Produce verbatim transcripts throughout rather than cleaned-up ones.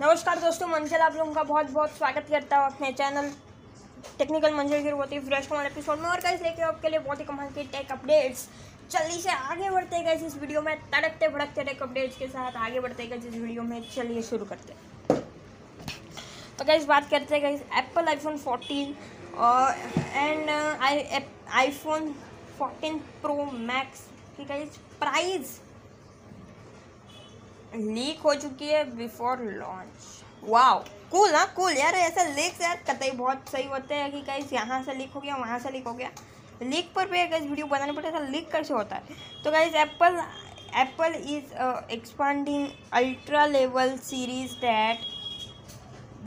नमस्कार दोस्तों, मंजिल आप लोगों का बहुत बहुत स्वागत करता हूँ अपने चैनल टेक्निकल मंजिल के बहुत ही फ्रेश वाले एपिसोड में। और गाइस लेके आपके लिए बहुत ही कमाल के टेक अपडेट्स। चलिए से आगे बढ़ते हैं गाइस इस वीडियो में, तड़कते भड़कते टेक अपडेट्स के साथ आगे बढ़ते हैं इस वीडियो में। चलिए शुरू करते हैं। तो गाइस बात करते हैं guys Apple iPhone fourteen and iPhone fourteen pro max की गाइस प्राइस लीक हो चुकी है बिफोर लॉन्च। वाओ कूल ना कूल यार, ऐसा लीक यार कतई बहुत सही होते हैं कि गाइस यहाँ से लीक हो गया, वहाँ से लीक हो गया। लीक पर भी गाइस वीडियो बनाने पड़ता है, लीक कैसे होता है। तो guys Apple Apple is expanding ultra level series that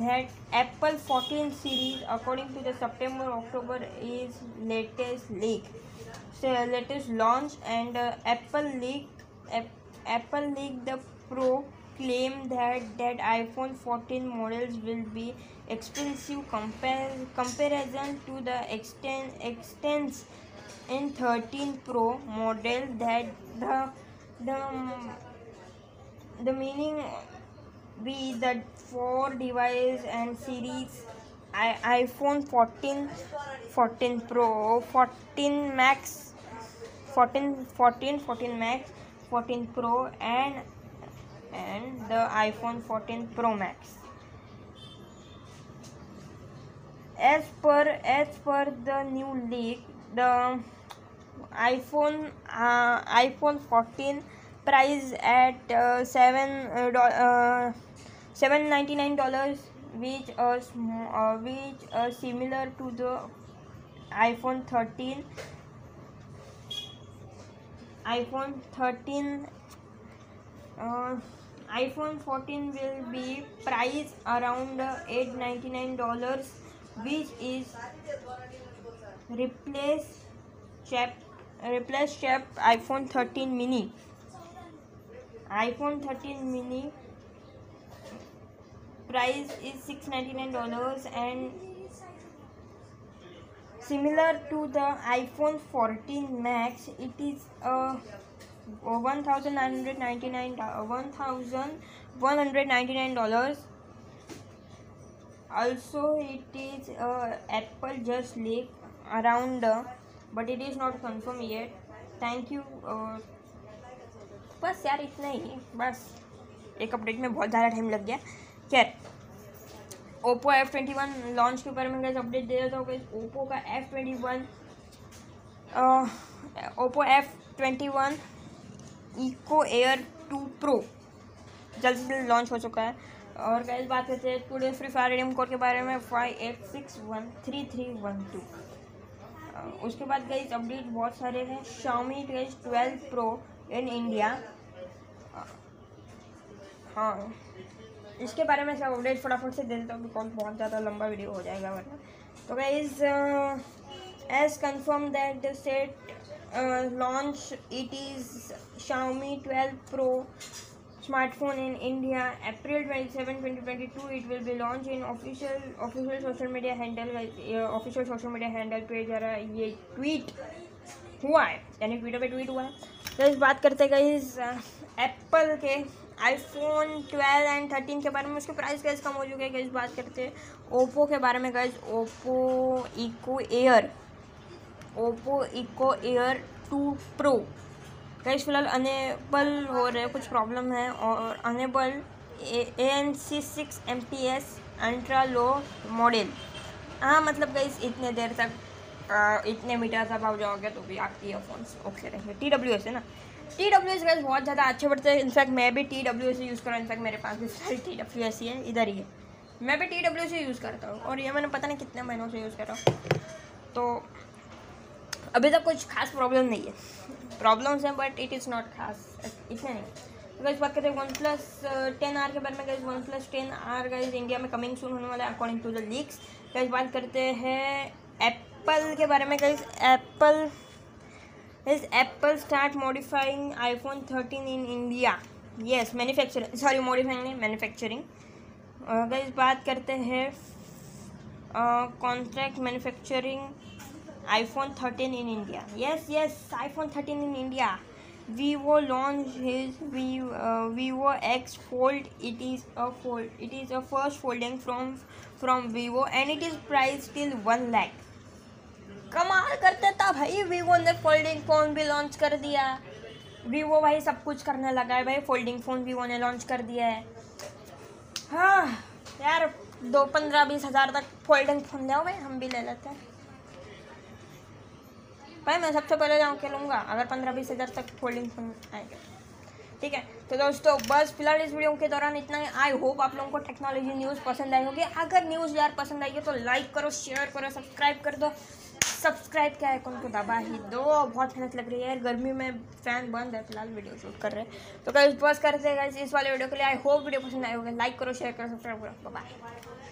that Apple fourteen series according to the September October is latest leak latest launch and Apple leak Apple leak the Pro claim that that iPhone fourteen models will be expensive compare comparison to the extend extends in thirteen Pro model that the the the meaning be that four device and series I, iPhone fourteen fourteen Pro fourteen Max fourteen fourteen fourteen Max fourteen Pro and and the iPhone fourteen Pro Max as per as per the new leak the iPhone uh, iPhone fourteen price at uh, seven ninety-nine dollars which is uh, which is similar to the iPhone thirteen iPhone thirteen uh, iPhone fourteen will be priced around eight ninety nine dollars, which is replace chap replace chap iPhone thirteen mini. iPhone thirteen mini price is six ninety nine dollars and similar to the iPhone fourteen Max. It is a one thousand nine hundred ninety nine one thousand one hundred ninety nine dollars. Also, it is uh, Apple just leaked around, uh, but it is not confirmed yet. Thank you. Uh, बस यार इतना ही, बस एक update में बहुत ज़्यादा time लग गया। खैर Oppo F twenty one launch के ऊपर में कैसे अपडेट दे रहा था। ओप्पो का F twenty one Oppo F twenty one Eco air two pro जल्द से जल्द लॉन्च हो चुका है। और गाइस बात करते हैं today free fire redeem code के बारे में five eight six one three three one two. उसके बाद गाइस अपडेट बहुत सारे हैं। Xiaomi twelve pro in India, हाँ इसके बारे में सब अपडेट फटाफट से दे देता हूँ बिकॉज बहुत ज़्यादा लंबा वीडियो हो जाएगा वरना। तो guys as confirm that the set Uh, launch it is Xiaomi twelve Pro smartphone in India April twenty-seventh twenty twenty-two. It will be launched in official official social media handle uh, official social media handle पे जरा ये tweet हुआ है, यानी Twitter पे tweet हुआ है। तो इस बात करते हैं गाइस एप्पल के iPhone ट्वेल्व एंड थर्टीन के बारे में, उसके प्राइस गाइस कम हो चुके हैं। गाइस बात करते हैं ओप्पो के बारे में। Guys Oppo eco air Oppo eco air two pro guys फिलहाल अनेबल हो रहे हैं, कुछ प्रॉब्लम है और enable A N C six M P S ultra low model. हाँ मतलब गाइस इतने देर तक आ, इतने मीटर तक आप जाओगे तो भी आपके ईयरफोन्स ओके रहेंगे। टी डब्ल्यू एस है ना, टी डब्ल्यू एस गाइस बहुत ज़्यादा अच्छे पड़ते हैं। इनफैक्ट मैं भी टी डब्ल्यू एस यूज़ कर रहा हूँ, इनफैक्ट मेरे पास भी सारी टी डब्ल्यू एस ही है, इधर ही है। मैं भी टी डब्ल्यू एस यूज़ करता हूँ और ये मैंने पता नहीं कितने महीनों से यूज़ कर रहा हूँ। तो अभी तक कुछ खास प्रॉब्लम नहीं है, प्रॉब्लम्स हैं बट इट इज़ नॉट खास, इतने नहीं। तो गाइस बात करते हैं वन प्लस टेन आर के बारे में। Guys OnePlus ten R guys India में कमिंग सून होने वाला है according to the leaks. Guys बात करते हैं एप्पल के बारे में। Guys Apple is Apple start modifying iPhone thirteen in India. Yes manufacturing sorry modifying नहीं मैन्युफैक्चरिंग। गाइस बात करते हैं contract manufacturing iPhone thirteen in India. Yes, yes, iPhone thirteen in India. Vivo launched his Vivo, uh, Vivo X Fold. It is a fold. It is a first folding from from Vivo, and it is priced till one lakh. कमाल करते था भाई Vivo ने, folding phone भी launch कर दिया। Vivo भाई सब कुछ करने लगा है भाई, फोल्डिंग फ़ोन Vivo ने लॉन्च कर दिया है। हाँ यार, दो पंद्रह बीस हज़ार तक फोल्डिंग फ़ोन ले आओ भाई, हम भी ले लेते हैं भाई। मैं सबसे पहले जाऊँ के लूँगा अगर पंद्रह बीस हज़ार तक फोल्डिंग फ़ोन आएगा। ठीक है तो दोस्तों, बस फिलहाल इस वीडियो के दौरान इतना ही। आई होप आप लोगों को टेक्नोलॉजी न्यूज़ पसंद आई होगी। अगर न्यूज़ यार पसंद आई हो तो लाइक करो, शेयर करो, सब्सक्राइब कर दो। सब्सक्राइब के आइकॉन को दबा ही दो, बहुत मेहनत लग रही है यार, गर्मी में फैन बंद है, फिलहाल वीडियो शूट कर रहे हैं। तो गाइस बस करते हैं गाइस इस वाले वीडियो के लिए। आई होप वीडियो पसंद आए होगा, लाइक करो, शेयर करो, सब्सक्राइब करो। Bye bye.